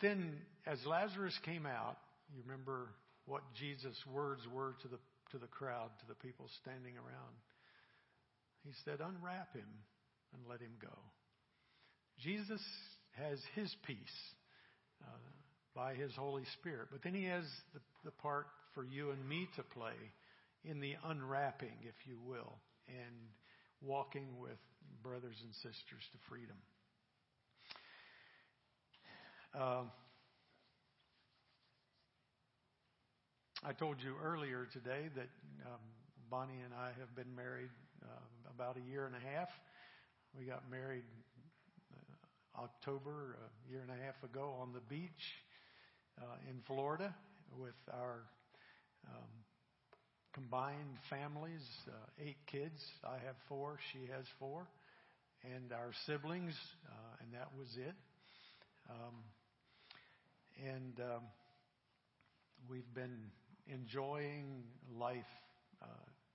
But then as Lazarus came out, you remember what Jesus' words were to the crowd, to the people standing around. He said, unwrap him and let him go. Jesus has his peace by his Holy Spirit. But then he has the part for you and me to play in the unwrapping, if you will, and walking with brothers and sisters to freedom. I told you earlier today that Bonnie and I have been married about a year and a half. We got married October, a year and a half ago, on the beach in Florida with our combined families, 8 kids. I have 4, she has 4, and our siblings, and that was it. We've been enjoying life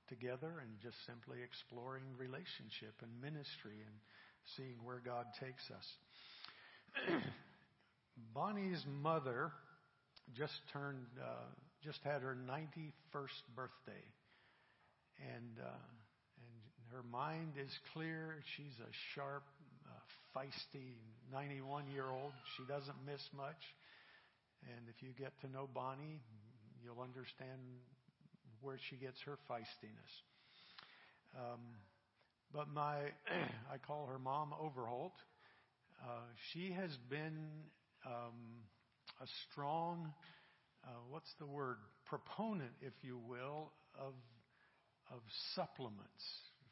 together and just simply exploring relationship and ministry and seeing where God takes us. Bonnie's mother just had her 91st birthday, and her mind is clear. She's a sharp, feisty 91-year-old. She doesn't miss much. And if you get to know Bonnie, you'll understand where she gets her feistiness. But I call her Mom Overholt. She has been a strong, proponent, if you will, of supplements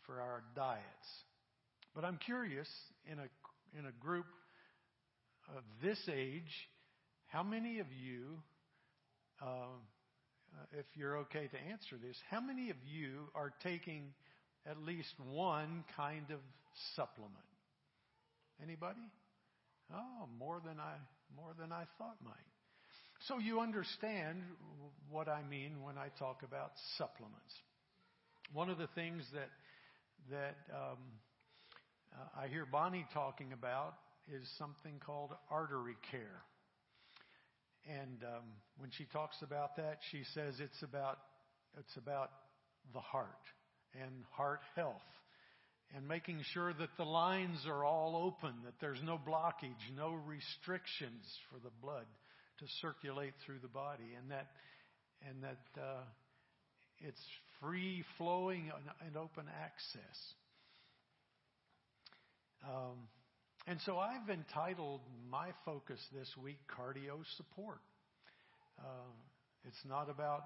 for our diets. But I'm curious, in a group of this age, how many of you, if you're okay to answer this, how many of you are taking at least one kind of supplement? Anybody? Oh, more than I thought might. So you understand what I mean when I talk about supplements. One of the things that I hear Bonnie talking about is something called artery care. And when she talks about that, she says it's about the heart and heart health and making sure that the lines are all open, that there's no blockage, no restrictions for the blood to circulate through the body, and that it's free flowing and open access. And so I've entitled my focus this week, Cardio Support. It's not about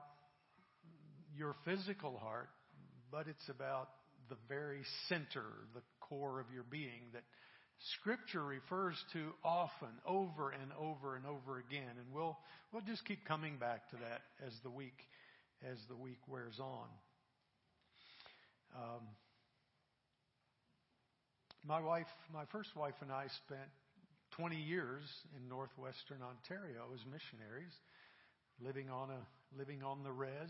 your physical heart, but it's about the very center, the core of your being that Scripture refers to often, over and over and over again. And we'll just keep coming back to that as the week wears on. My first wife and I spent 20 years in northwestern Ontario as missionaries, living on the res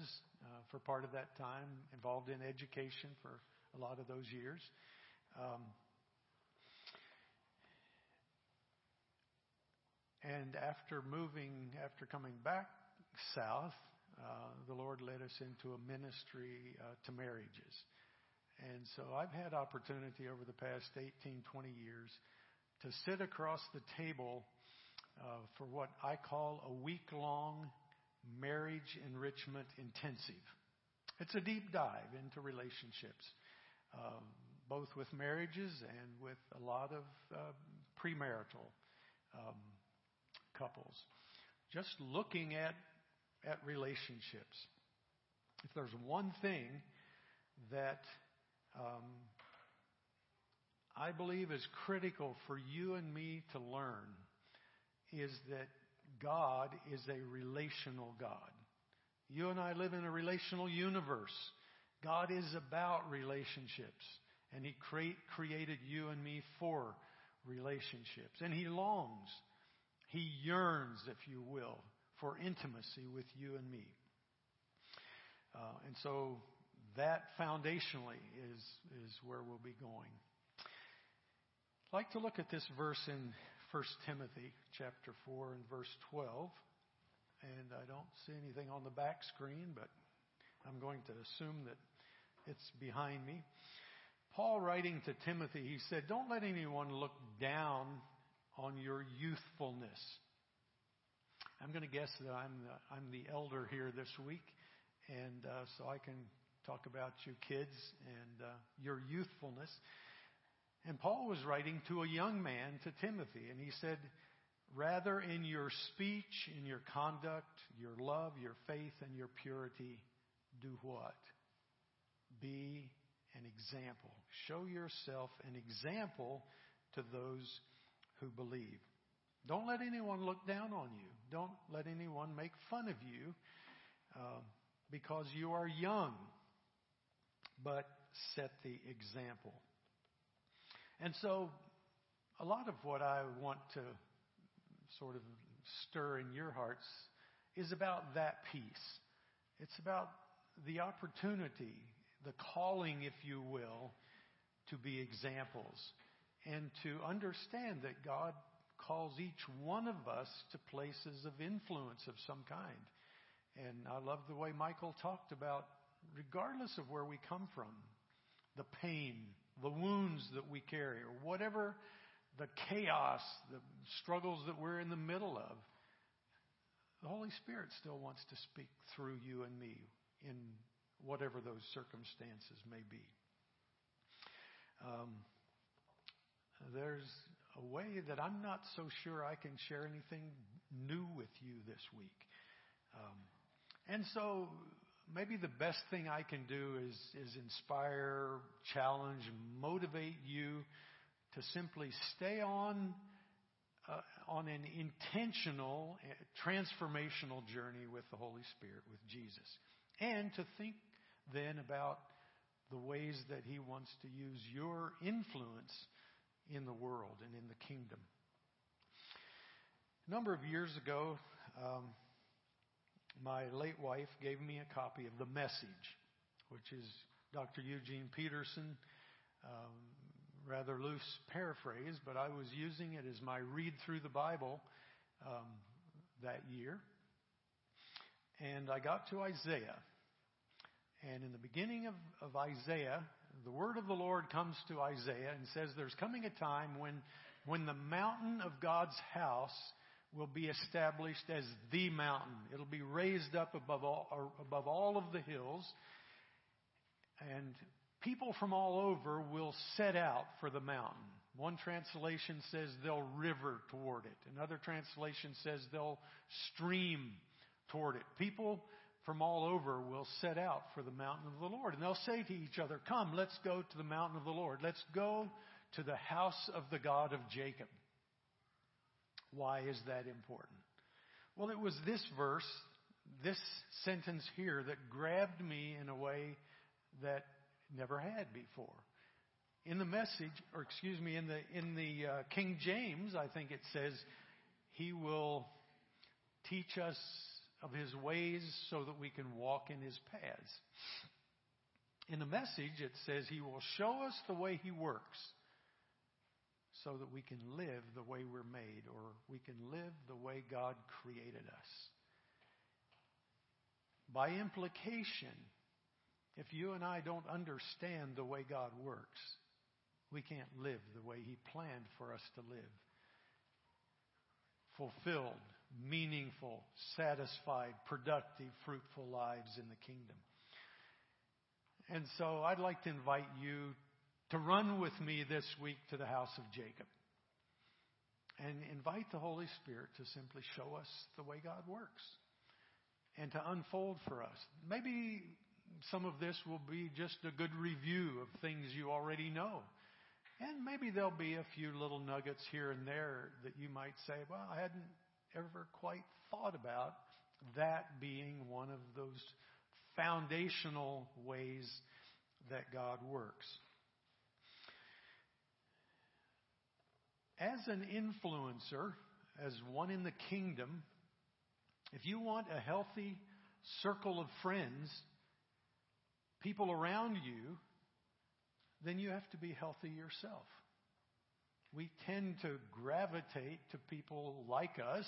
for part of that time, involved in education for a lot of those years. And after coming back south, the Lord led us into a ministry to marriages. And so I've had opportunity over the past 18, 20 years to sit across the table for what I call a week-long marriage enrichment intensive. It's a deep dive into relationships, both with marriages and with a lot of premarital couples. Just looking at relationships. If there's one thing that I believe is critical for you and me to learn is that God is a relational God. You and I live in a relational universe. God is about relationships, and He created you and me for relationships. And He longs, He yearns, if you will, for intimacy with you and me. And so that foundationally is where we'll be going. I'd like to look at this verse in 1 1 Timothy chapter 4 and verse 12. And I don't see anything on the back screen, but I'm going to assume that it's behind me. Paul, writing to Timothy, he said, don't let anyone look down on your youthfulness. I'm going to guess that I'm the elder here this week, and so I can talk about you kids and your youthfulness. And Paul was writing to a young man, to Timothy, and he said, rather in your speech, in your conduct, your love, your faith, and your purity, do what? Be an example. Show yourself an example to those who believe. Don't let anyone look down on you. Don't let anyone make fun of you because you are young. But set the example. And so a lot of what I want to sort of stir in your hearts is about that piece. It's about the opportunity, the calling, if you will, to be examples and to understand that God calls each one of us to places of influence of some kind. And I love the way Michael talked about, regardless of where we come from, the pain, the wounds that we carry, or whatever, the chaos, the struggles that we're in the middle of, the Holy Spirit still wants to speak through you and me in whatever those circumstances may be. There's a way that I'm not so sure I can share anything new with you this week. And so maybe the best thing I can do is inspire, challenge, motivate you to simply stay on an intentional, transformational journey with the Holy Spirit, with Jesus. And to think then about the ways that He wants to use your influence in the world and in the kingdom. A number of years ago, my late wife gave me a copy of The Message, which is Dr. Eugene Peterson, rather loose paraphrase, but I was using it as my read through the Bible that year. And I got to Isaiah. And in the beginning of Isaiah, the word of the Lord comes to Isaiah and says, there's coming a time when the mountain of God's house will be established as the mountain. It'll be raised up above all of the hills. And people from all over will set out for the mountain. One translation says they'll river toward it. Another translation says they'll stream toward it. People from all over will set out for the mountain of the Lord. And they'll say to each other, come, let's go to the mountain of the Lord. Let's go to the house of the God of Jacob. Why is that important? Well, it was this verse, this sentence here, that grabbed me in a way that never had before. In the Message, or excuse me, in the King James, I think it says, He will teach us of His ways so that we can walk in His paths. In the Message, it says He will show us the way He works so that we can live the way we're made, or we can live the way God created us. By implication, if you and I don't understand the way God works, we can't live the way He planned for us to live. Fulfilled, meaningful, satisfied, productive, fruitful lives in the kingdom. And so I'd like to invite you to run with me this week to the house of Jacob and invite the Holy Spirit to simply show us the way God works and to unfold for us. Maybe some of this will be just a good review of things you already know. And maybe there'll be a few little nuggets here and there that you might say, well, I hadn't ever quite thought about that being one of those foundational ways that God works. As an influencer, as one in the kingdom, if you want a healthy circle of friends, people around you, then you have to be healthy yourself. we tend to gravitate to people like us,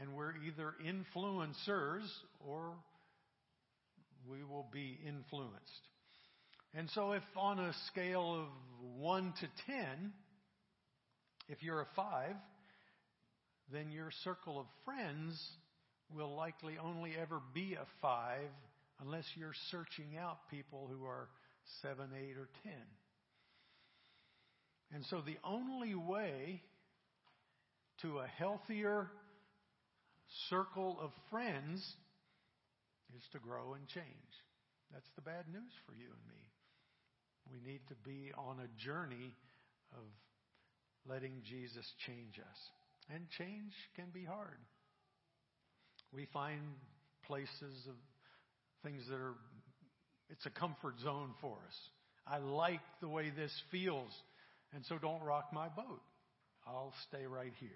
and we're either influencers or we will be influenced. And so if on a scale of 1 to 10, if you're a 5, then your circle of friends will likely only ever be a 5 unless you're searching out people who are 7, 8, or 10. And so the only way to a healthier circle of friends is to grow and change. That's the bad news for you and me. We need to be on a journey of letting Jesus change us. And change can be hard. We find places of things that are, it's a comfort zone for us. I like the way this feels, and so don't rock my boat. I'll stay right here.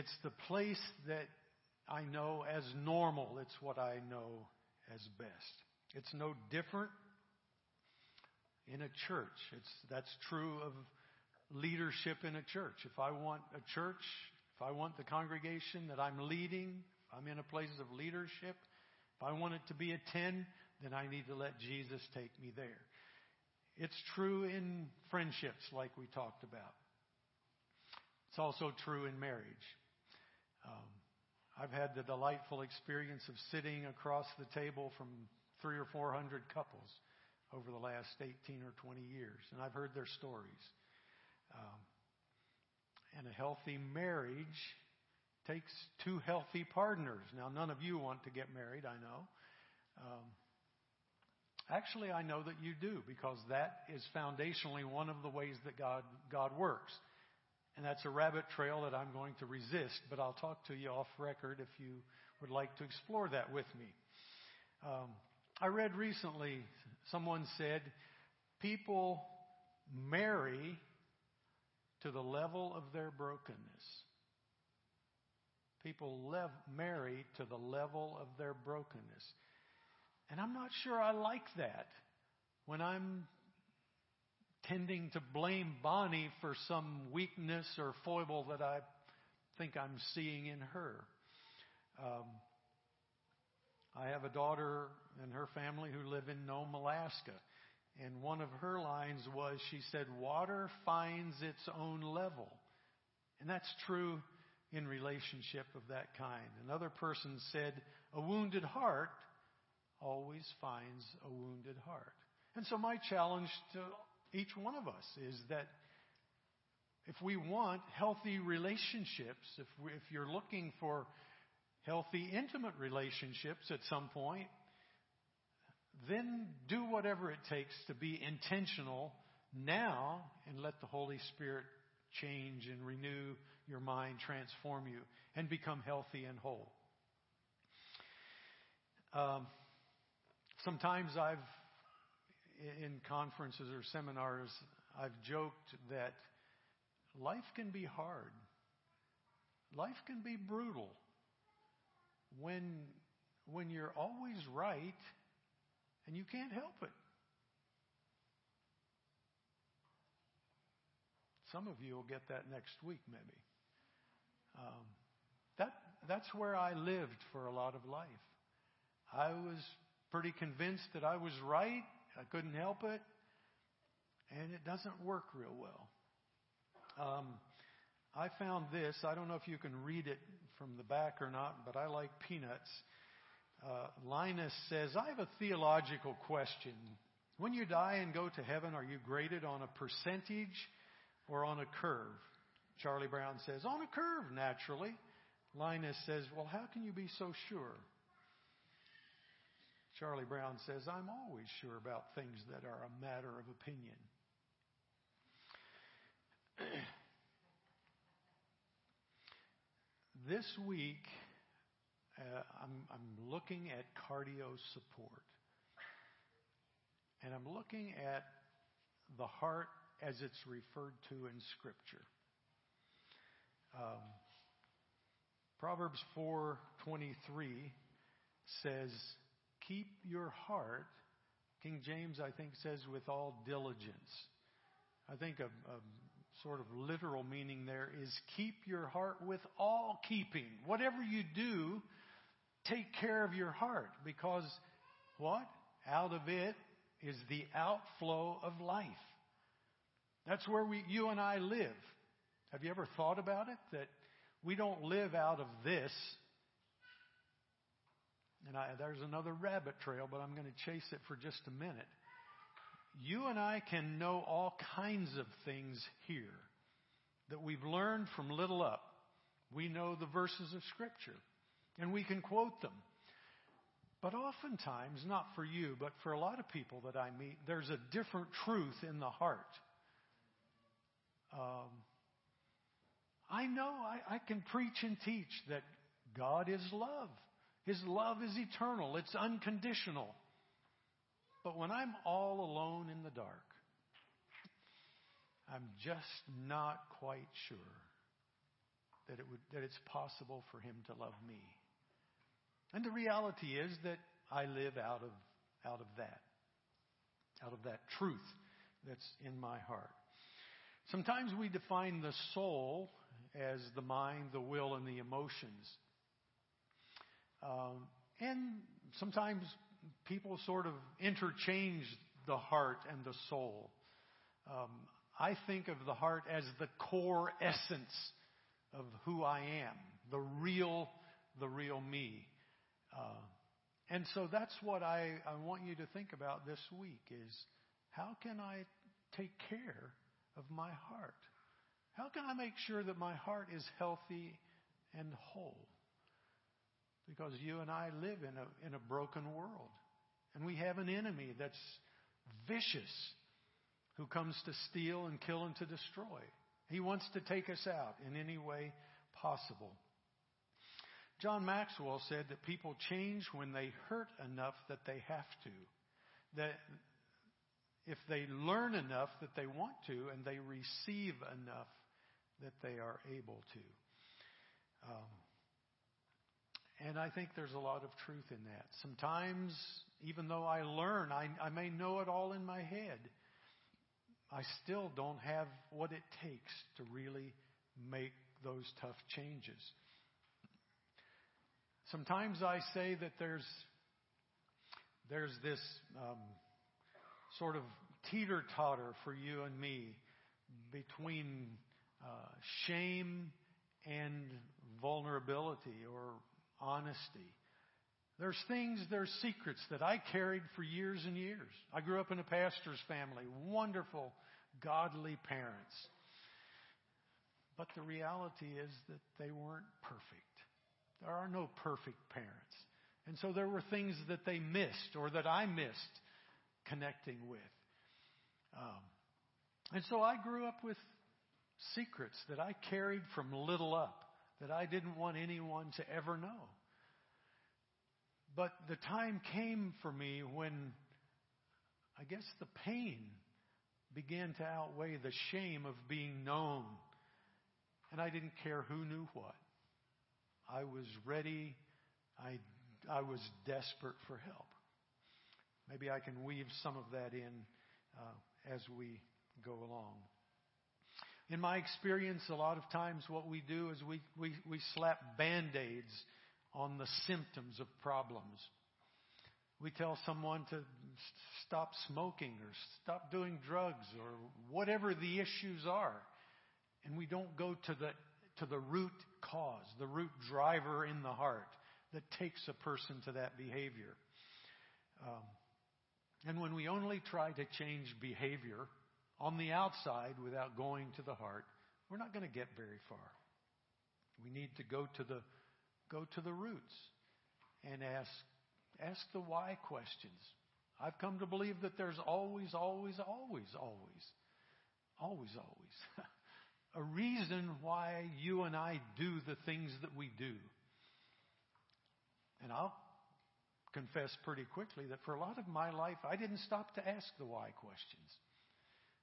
It's the place that I know as normal. It's what I know as best. It's no different in a church. That's true of leadership in a church. If I want a church, if I want the congregation that I'm leading, if I'm in a place of leadership, if I want it to be a 10, then I need to let Jesus take me there. It's true in friendships like we talked about. It's also true in marriage. I've had the delightful experience of sitting across the table from 300 or 400 couples over the last 18 or 20 years. And I've heard their stories. And a healthy marriage takes two healthy partners. Now, none of you want to get married, I know. Actually, I know that you do, because that is foundationally one of the ways that God works. And that's a rabbit trail that I'm going to resist, but I'll talk to you off record if you would like to explore that with me. I read recently, someone said, people marry to the level of their brokenness. People marry to the level of their brokenness. And I'm not sure I like that when I'm tending to blame Bonnie for some weakness or foible that I think I'm seeing in her. I have a daughter and her family who live in Nome, Alaska. And one of her lines was, she said, water finds its own level. And that's true in relationship of that kind. Another person said, a wounded heart always finds a wounded heart. And so my challenge to each one of us is that if we want healthy relationships, if you're looking for healthy, intimate relationships at some point, then do whatever it takes to be intentional now and let the Holy Spirit change and renew your mind, transform you, and become healthy and whole. Sometimes in conferences or seminars, I've joked that life can be hard. Life can be brutal. When you're always right and you can't help it. Some of you will get that next week, maybe. That's where I lived for a lot of life. I was pretty convinced that I was right. I couldn't help it, and it doesn't work real well. I found this. I don't know if you can read it from the back or not, but I like peanuts. Linus says, I have a theological question. When you die and go to heaven, are you graded on a percentage or on a curve? Charlie Brown says, on a curve, naturally. Linus says, well, how can you be so sure? Charlie Brown says, I'm always sure about things that are a matter of opinion. This week, I'm looking at cardio support. And I'm looking at the heart as it's referred to in Scripture. Proverbs 4:23 says, keep your heart, King James, I think, says, with all diligence. I think a sort of literal meaning there is keep your heart with all keeping. Whatever you do, take care of your heart, because what? Out of it is the outflow of life. That's where you and I live. Have you ever thought about it? That we don't live out of this. And there's another rabbit trail, but I'm going to chase it for just a minute. You and I can know all kinds of things here that we've learned from little up. We know the verses of Scripture, and we can quote them. But oftentimes, not for you, but for a lot of people that I meet, there's a different truth in the heart. I know I can preach and teach that God is love. His love is eternal. It's unconditional. But when I'm all alone in the dark, I'm just not quite sure that it's possible for Him to love me. And the reality is that I live out of that truth that's in my heart. Sometimes we define the soul as the mind, the will, and the emotions. And sometimes people sort of interchange the heart and the soul. I think of the heart as the core essence of who I am, the real me. And so that's what I want you to think about this week is, how can I take care of my heart? How can I make sure that my heart is healthy and whole? Because you and I live in a broken world. And we have an enemy that's vicious, who comes to steal and kill and to destroy. He wants to take us out in any way possible. John Maxwell said that people change when they hurt enough that they have to. That if they learn enough that they want to, and they receive enough that they are able to. And I think there's a lot of truth in that. Sometimes, even though I learn, I may know it all in my head, I still don't have what it takes to really make those tough changes. Sometimes I say that there's this sort of teeter-totter for you and me between shame and vulnerability or honesty. There's secrets that I carried for years and years. I grew up in a pastor's family, wonderful, godly parents. But the reality is that they weren't perfect. There are no perfect parents. And so there were things that they missed, or that I missed connecting with. And so I grew up with secrets that I carried from little up, that I didn't want anyone to ever know. But the time came for me when I guess the pain began to outweigh the shame of being known. And I didn't care who knew what. I was ready. I was desperate for help. Maybe I can weave some of that in as we go along. In my experience, a lot of times what we do is we slap Band-Aids on the symptoms of problems. We tell someone to stop smoking or stop doing drugs or whatever the issues are. And we don't go to the root cause, the root driver in the heart that takes a person to that behavior. And when we only try to change behavior on the outside without going to the heart, we're not going to get very far. We need to go to the roots and ask the why questions. I've come to believe that there's always a reason why you and I do the things that we do. And I'll confess pretty quickly that for a lot of my life, I didn't stop to ask the why questions.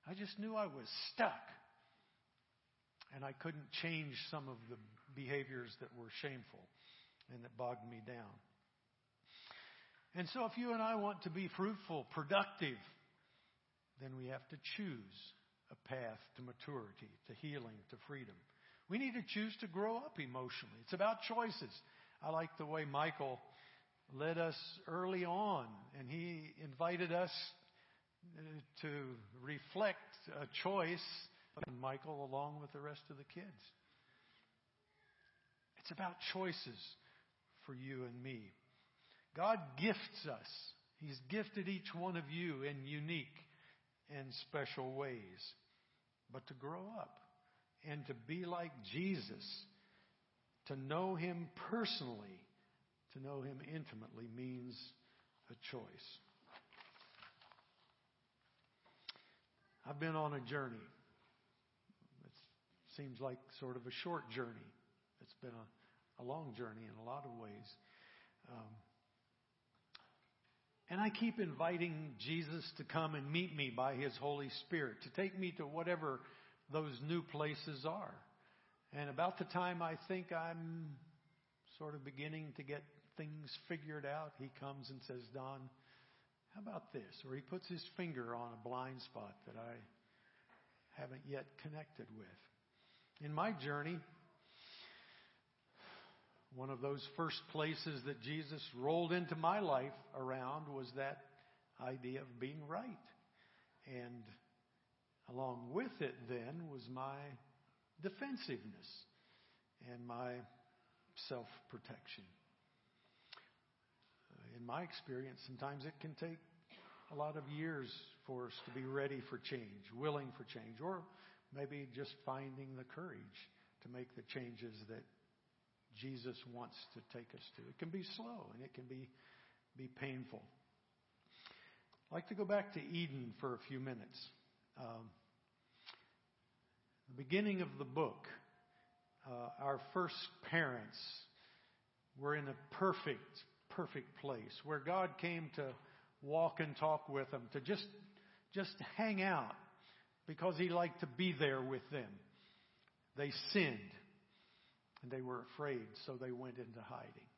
I just knew I was stuck. And I couldn't change some of the behaviors that were shameful and that bogged me down. And so if you and I want to be fruitful, productive, then we have to choose a path to maturity, to healing, to freedom. We need to choose to grow up emotionally. It's about choices. I like the way Michael led us early on, and he invited us to reflect a choice on Michael along with the rest of the kids. It's about choices for you and me. God gifts us. He's gifted each one of you in unique and special ways. But to grow up and to be like Jesus, to know Him personally, to know Him intimately means a choice. I've been on a journey. It seems like sort of a short journey. It's been a long journey in a lot of ways. And I keep inviting Jesus to come and meet me by His Holy Spirit, to take me to whatever those new places are. And about the time I think I'm sort of beginning to get things figured out, He comes and says, "Don, how about this?" Or He puts His finger on a blind spot that I haven't yet connected with. In my journey, one of those first places that Jesus rolled into my life around was that idea of being right. And along with it then was my defensiveness and my self-protection. In my experience, sometimes it can take a lot of years for us to be ready for change, willing for change, or maybe just finding the courage to make the changes that Jesus wants to take us to. It can be slow and it can be painful. I'd like to go back to Eden for a few minutes. The beginning of the book, our first parents were in a perfect place where God came to walk and talk with them, to just hang out because He liked to be there with them. They sinned and they were afraid, so they went into hiding.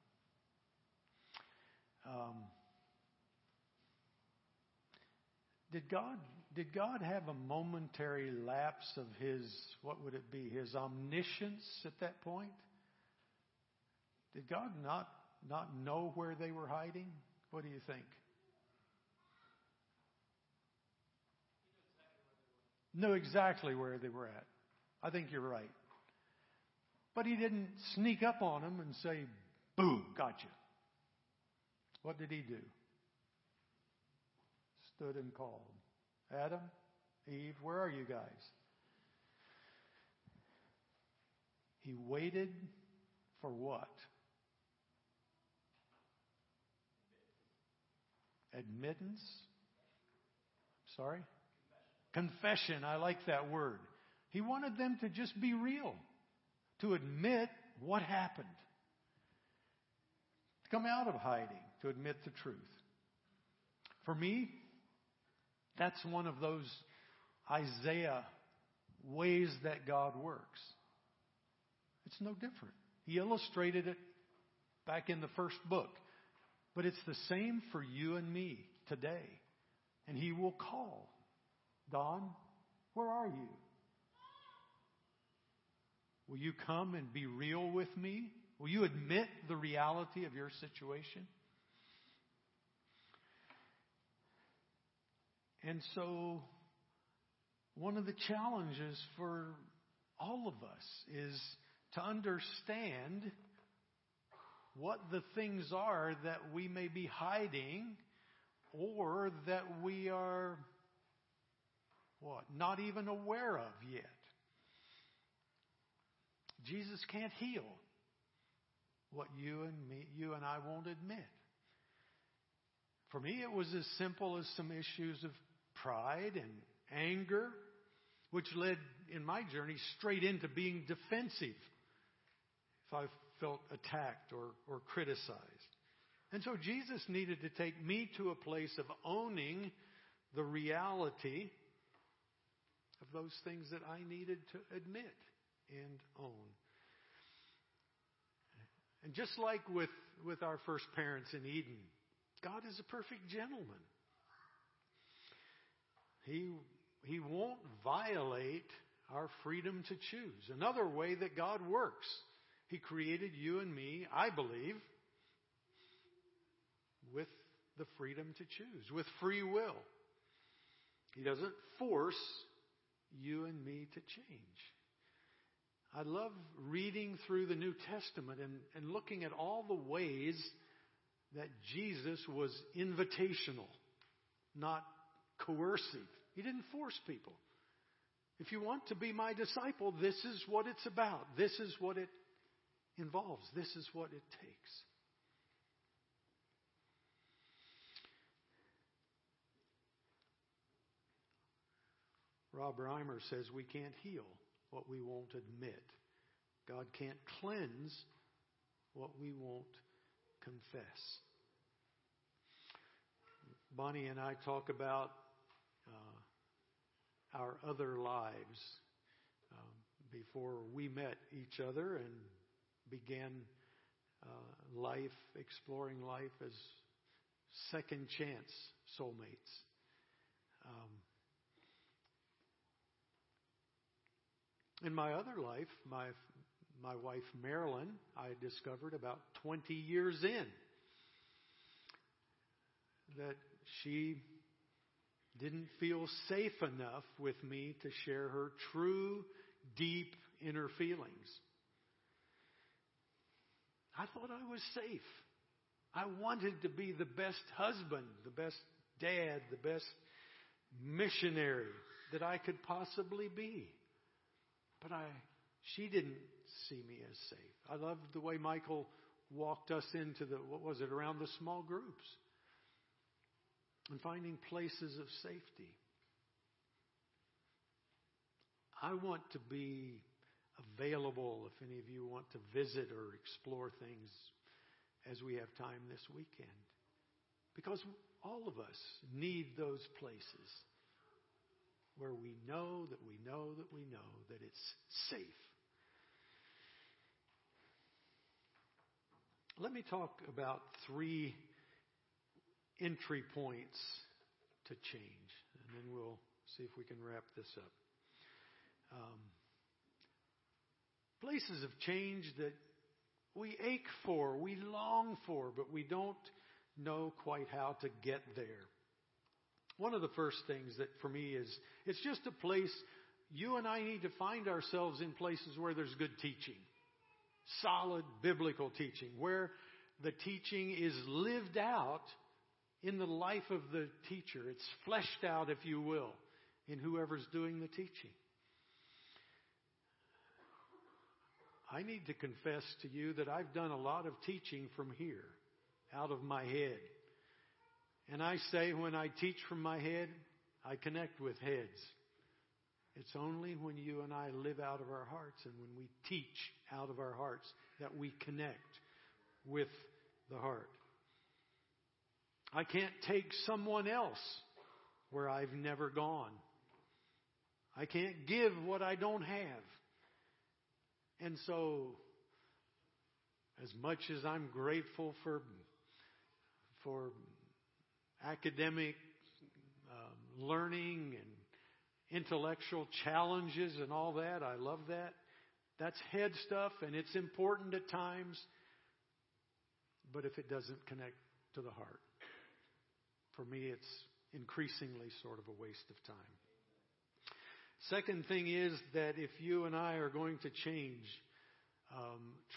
Did God have a momentary lapse of His, what would it be, His omniscience at that point? Did God not know where they were hiding? What do you think? Knew exactly where they were at. I think you're right. But He didn't sneak up on them and say, "Boom, gotcha." What did He do? Stood and called. "Adam, Eve, where are you guys?" He waited for what? Admittance? Sorry? Confession. I like that word. He wanted them to just be real. To admit what happened. To come out of hiding. To admit the truth. For me, that's one of those Isaiah ways that God works. It's no different. He illustrated it back in the first book. But it's the same for you and me today. And He will call. "Don, where are you? Will you come and be real with me? Will you admit the reality of your situation?" And so, one of the challenges for all of us is to understand what the things are that we may be hiding or that we are not even aware of yet. Jesus can't heal what you and I won't admit. For me, it was as simple as some issues of pride and anger, which led in my journey straight into being defensive if I felt attacked or criticized. And so Jesus needed to take me to a place of owning the reality of those things that I needed to admit and own. And just like with our first parents in Eden, God is a perfect gentleman. He He won't violate our freedom to choose. Another way that God works. He created you and me, I believe, with the freedom to choose, with free will. He doesn't force you and me to change. I love reading through the New Testament and looking at all the ways that Jesus was invitational, not coercive. He didn't force people. If you want to be my disciple, this is what it's about. This is what it involves. This is what it takes. Rob Reimer says we can't heal what we won't admit. God can't cleanse what we won't confess. Bonnie and I talk about our other lives before we met each other and began life, exploring life as second chance soulmates. In my other life, my wife Marilyn, I discovered about 20 years in that she didn't feel safe enough with me to share her true, deep inner feelings. I thought I was safe. I wanted to be the best husband, the best dad, the best missionary that I could possibly be. But she didn't see me as safe. I loved the way Michael walked us into around the small groups. And finding places of safety. I want to be available if any of you want to visit or explore things as we have time this weekend. Because all of us need those places where we know that we know that we know that it's safe. Let me talk about three entry points to change. And then we'll see if we can wrap this up. Places of change that we ache for, we long for, but we don't know quite how to get there. One of the first things that for me is, it's just a place, you and I need to find ourselves in places where there's good teaching. Solid biblical teaching. Where the teaching is lived out in the life of the teacher. It's fleshed out, if you will, in whoever's doing the teaching. I need to confess to you that I've done a lot of teaching from here, out of my head. And I say when I teach from my head, I connect with heads. It's only when you and I live out of our hearts and when we teach out of our hearts that we connect with the heart. I can't take someone else where I've never gone. I can't give what I don't have. And so, as much as I'm grateful for academic learning and intellectual challenges and all that, I love that. That's head stuff and it's important at times. But if it doesn't connect to the heart, for me, it's increasingly sort of a waste of time. Second thing is that if you and I are going to change,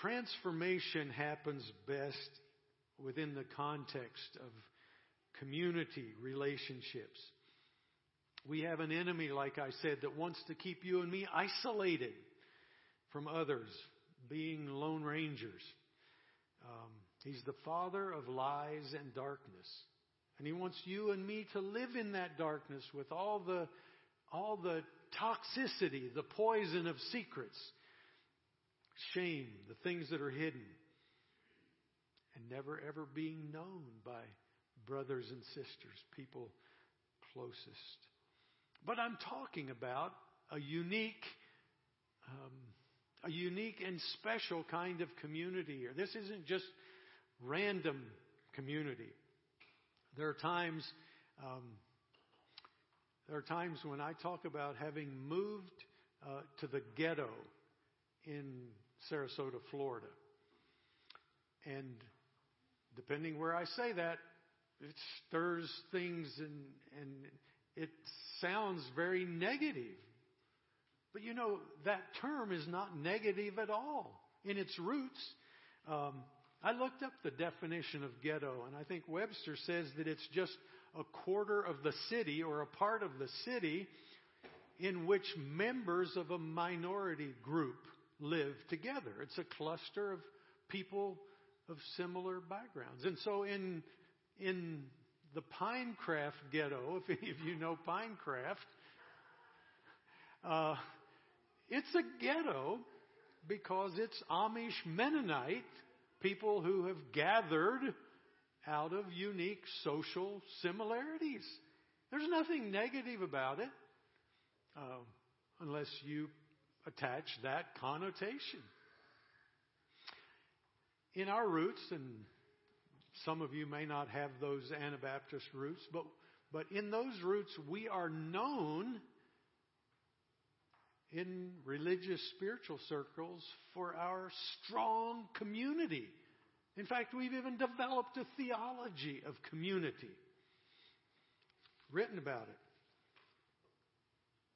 transformation happens best within the context of community relationships. We have an enemy, like I said, that wants to keep you and me isolated from others, being lone rangers. He's the father of lies and darkness. And he wants you and me to live in that darkness with all the toxicity, the poison of secrets, shame, the things that are hidden, and never ever being known by brothers and sisters, people closest. But I'm talking about a unique and special kind of community here. This isn't just random community. There are times There are times when I talk about having moved to the ghetto in Sarasota, Florida. And depending where I say that, it stirs things and it sounds very negative. But you know, that term is not negative at all. In its roots, I looked up the definition of ghetto, and I think Webster says that it's just a quarter of the city or a part of the city in which members of a minority group live together. It's a cluster of people of similar backgrounds. And so in the Pinecraft ghetto, if you know Pinecraft, it's a ghetto because it's Amish Mennonite people who have gathered out of unique social similarities. There's nothing negative about it, unless you attach that connotation. In our roots, and some of you may not have those Anabaptist roots, but in those roots we are known in religious spiritual circles for our strong community. In fact, we've even developed a theology of community, written about it.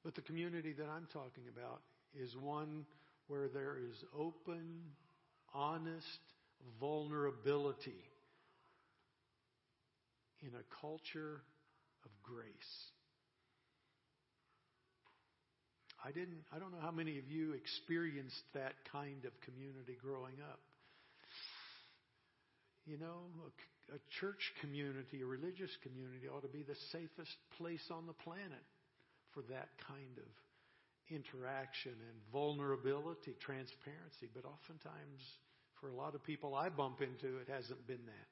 But the community that I'm talking about is one where there is open, honest vulnerability in a culture of grace. I don't know how many of you experienced that kind of community growing up. You know, a church community, a religious community ought to be the safest place on the planet for that kind of interaction and vulnerability, transparency. But oftentimes, for a lot of people I bump into, it hasn't been that.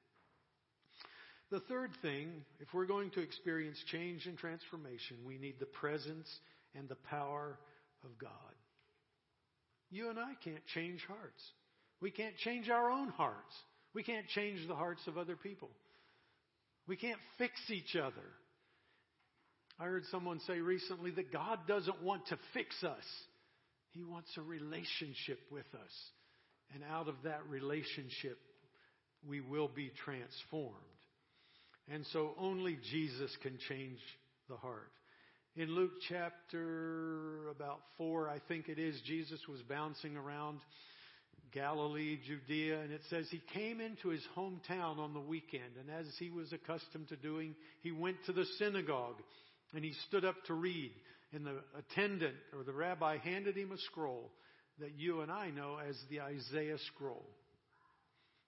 The third thing, if we're going to experience change and transformation, we need the presence and the power of God. You and I can't change hearts. We can't change our own hearts. We can't change the hearts of other people. We can't fix each other. I heard someone say recently that God doesn't want to fix us. He wants a relationship with us. And out of that relationship, we will be transformed. And so only Jesus can change the heart. In Luke chapter about 4, I think it is, Jesus was bouncing around Galilee, Judea, and it says he came into his hometown on the weekend. And as he was accustomed to doing, he went to the synagogue and he stood up to read. And the attendant or the rabbi handed him a scroll that you and I know as the Isaiah scroll.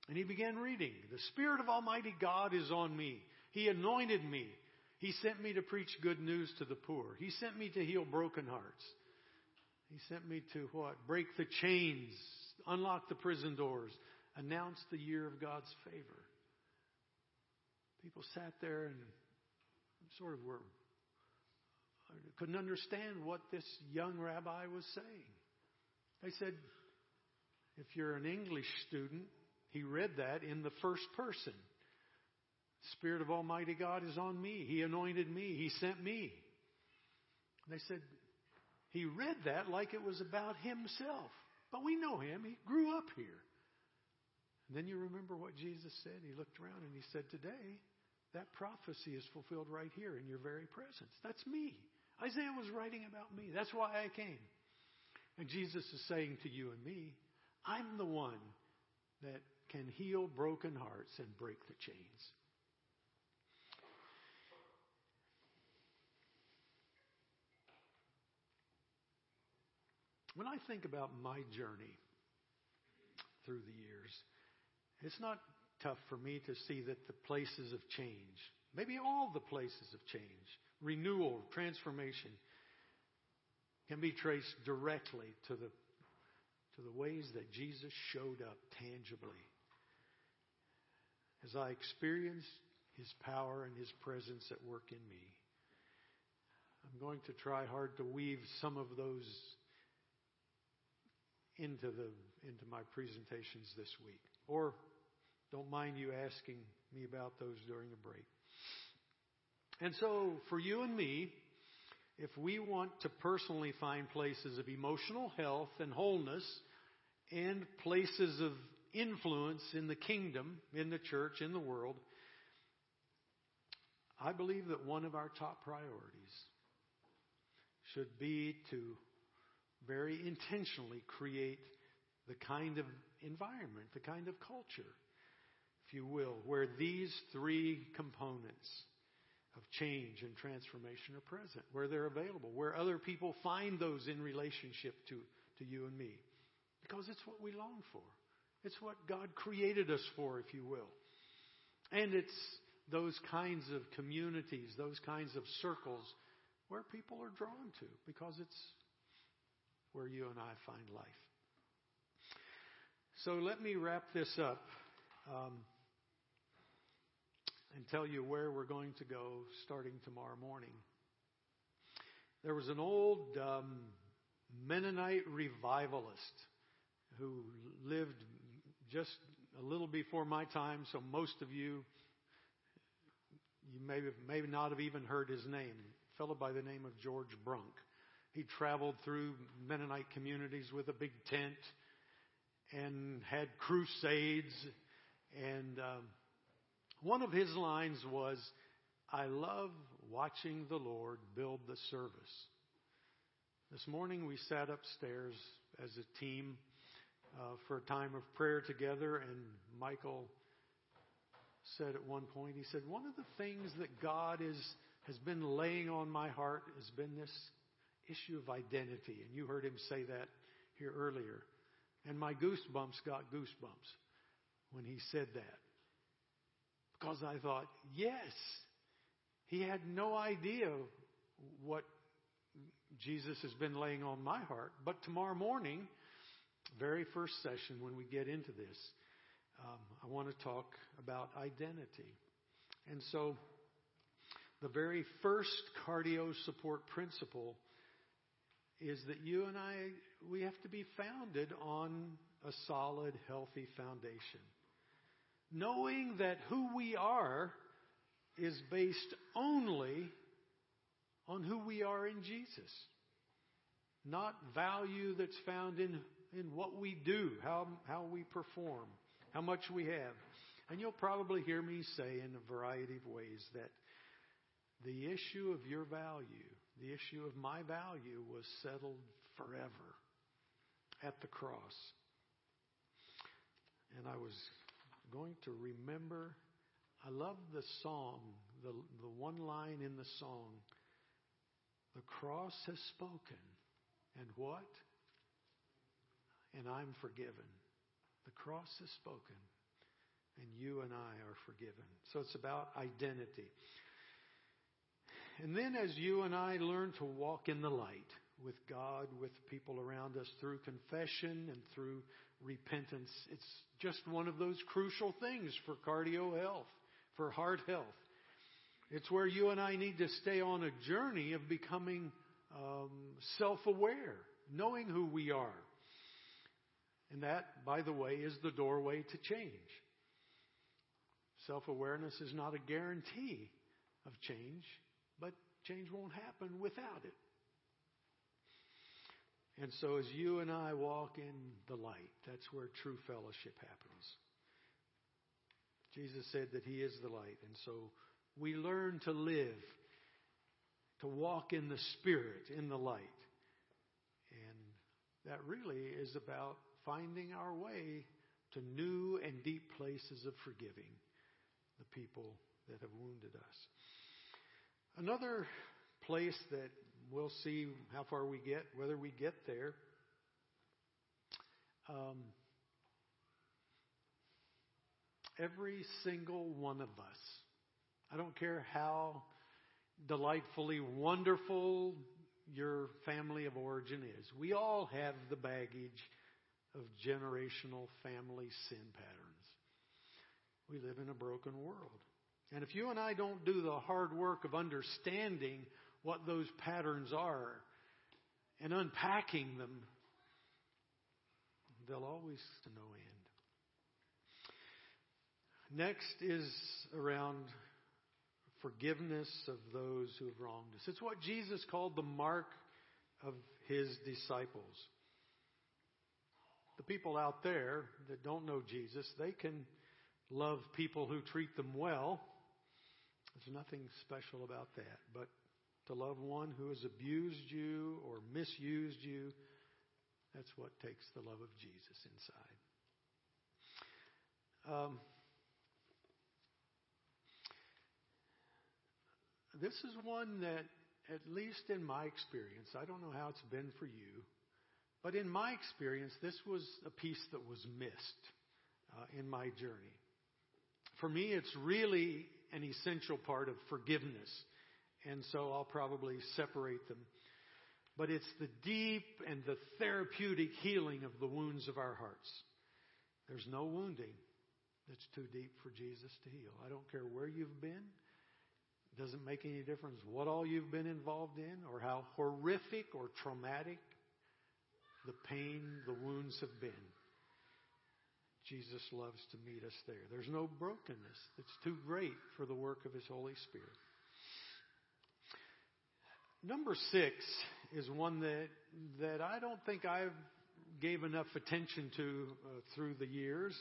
And he began reading. The Spirit of Almighty God is on me. He anointed me. He sent me to preach good news to the poor. He sent me to heal broken hearts. He sent me to what? Break the chains, unlock the prison doors, announce the year of God's favor. People sat there and sort of couldn't understand what this young rabbi was saying. They said, if you're an English student, he read that in the first person. Spirit of Almighty God is on me. He anointed me. He sent me. They said, he read that like it was about himself. But we know him. He grew up here. And then you remember what Jesus said. He looked around and he said, today, that prophecy is fulfilled right here in your very presence. That's me. Isaiah was writing about me. That's why I came. And Jesus is saying to you and me, I'm the one that can heal broken hearts and break the chains. When I think about my journey through the years, it's not tough for me to see that the places of change, maybe all the places of change, renewal, transformation, can be traced directly to the ways that Jesus showed up tangibly. As I experienced His power and His presence at work in me, I'm going to try hard to weave some of those into my presentations this week. Or don't mind you asking me about those during a break. And so for you and me, If we want to personally find places of emotional health and wholeness and places of influence in the kingdom, in the church, in the world, I believe that one of our top priorities should be to very intentionally create the kind of environment, the kind of culture, if you will, where these three components of change and transformation are present, where they're available, where other people find those in relationship to you and me. Because it's what we long for. It's what God created us for, if you will. And it's those kinds of communities, those kinds of circles where people are drawn to, because it's where you and I find life. So let me wrap this up and tell you where we're going to go starting tomorrow morning. There was an old Mennonite revivalist who lived just a little before my time, so most of you may not have even heard his name. A fellow by the name of George Brunk. He traveled through Mennonite communities with a big tent and had crusades. And one of his lines was, "I love watching the Lord build the service." This morning we sat upstairs as a team for a time of prayer together, and Michael said at one point, he said, "One of the things that God has been laying on my heart has been this issue of identity." And you heard him say that here earlier. And my goosebumps got goosebumps when he said that. Because I thought, yes, he had no idea what Jesus has been laying on my heart. But tomorrow morning, very first session when we get into this, I want to talk about identity. And so the very first cardio support principle is that you and I, we have to be founded on a solid, healthy foundation. Knowing that who we are is based only on who we are in Jesus. Not value that's found in what we do, how we perform, how much we have. And you'll probably hear me say in a variety of ways that the issue of your value, the issue of my value, was settled forever at the cross. And I was going to remember, I love the song, the one line in the song, "The cross has spoken, and what? And I'm forgiven." The cross has spoken, and you and I are forgiven. So it's about identity. And then as you and I learn to walk in the light with God, with people around us, through confession and through repentance, it's just one of those crucial things for cardio health, for heart health. It's where you and I need to stay on a journey of becoming self-aware, knowing who we are. And that, by the way, is the doorway to change. Self-awareness is not a guarantee of change, but change won't happen without it. And so as you and I walk in the light, that's where true fellowship happens. Jesus said that He is the light. And so we learn to live, to walk in the Spirit, in the light. And that really is about finding our way to new and deep places of forgiving the people that have wounded us. Another place that we'll see how far we get, whether we get there, every single one of us, I don't care how delightfully wonderful your family of origin is, we all have the baggage of generational family sin patterns. We live in a broken world. And if you and I don't do the hard work of understanding what those patterns are and unpacking them, they'll always to no end. Next is around forgiveness of those who have wronged us. It's what Jesus called the mark of his disciples. The people out there that don't know Jesus, they can love people who treat them well. There's nothing special about that. But to love one who has abused you or misused you, that's what takes the love of Jesus inside. This is one that, at least in my experience, I don't know how it's been for you, but in my experience, this was a piece that was missed in my journey. For me, it's really an essential part of forgiveness, and so I'll probably separate them. But it's the deep and the therapeutic healing of the wounds of our hearts. There's no wounding that's too deep for Jesus to heal. I don't care where you've been. It doesn't make any difference what all you've been involved in or how horrific or traumatic the pain, the wounds have been. Jesus loves to meet us there. There's no brokenness that's too great for the work of his Holy Spirit. Number 6 is one that I don't think I've gave enough attention to through the years,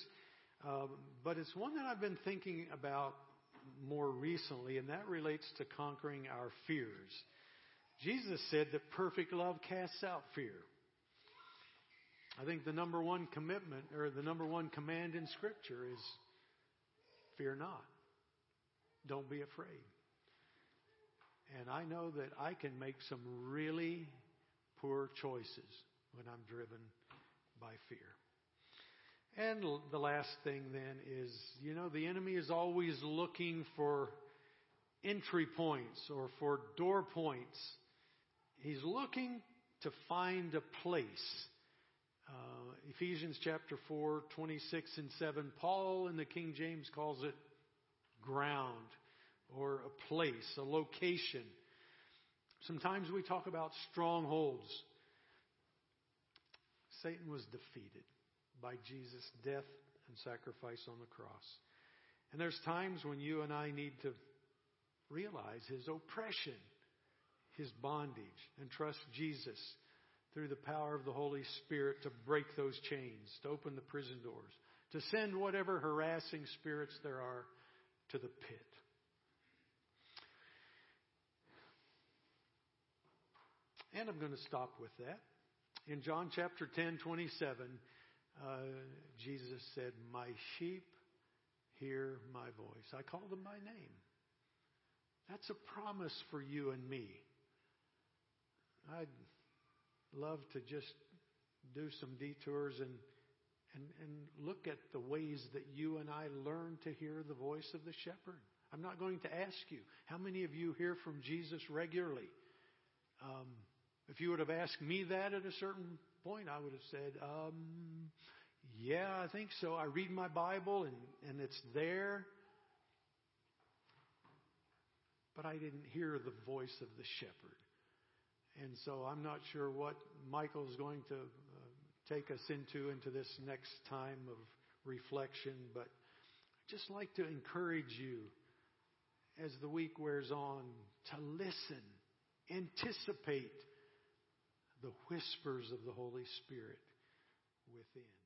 but it's one that I've been thinking about more recently, and that relates to conquering our fears. Jesus said that perfect love casts out fear. I think the number one commitment or the number one command in Scripture is fear not. Don't be afraid. And I know that I can make some really poor choices when I'm driven by fear. And the last thing then is, the enemy is always looking for entry points or for door points. He's looking to find a place. Ephesians chapter 4, 26 and 7, Paul in the King James calls it ground. Or a place, a location. Sometimes we talk about strongholds. Satan was defeated by Jesus' death and sacrifice on the cross. And there's times when you and I need to realize his oppression, his bondage, and trust Jesus through the power of the Holy Spirit to break those chains, to open the prison doors, to send whatever harassing spirits there are to the pit. And I'm going to stop with that. In John chapter 10:27, Jesus said, "My sheep hear my voice. I call them by name." That's a promise for you and me. I'd love to just do some detours and look at the ways that you and I learn to hear the voice of the shepherd. I'm not going to ask you, how many of you hear from Jesus regularly? If you would have asked me that at a certain point, I would have said, yeah, I think so. I read my Bible and it's there. But I didn't hear the voice of the shepherd. And so I'm not sure what Michael's going to take us into this next time of reflection. But I'd just like to encourage you as the week wears on to listen. Anticipate the whispers of the Holy Spirit within.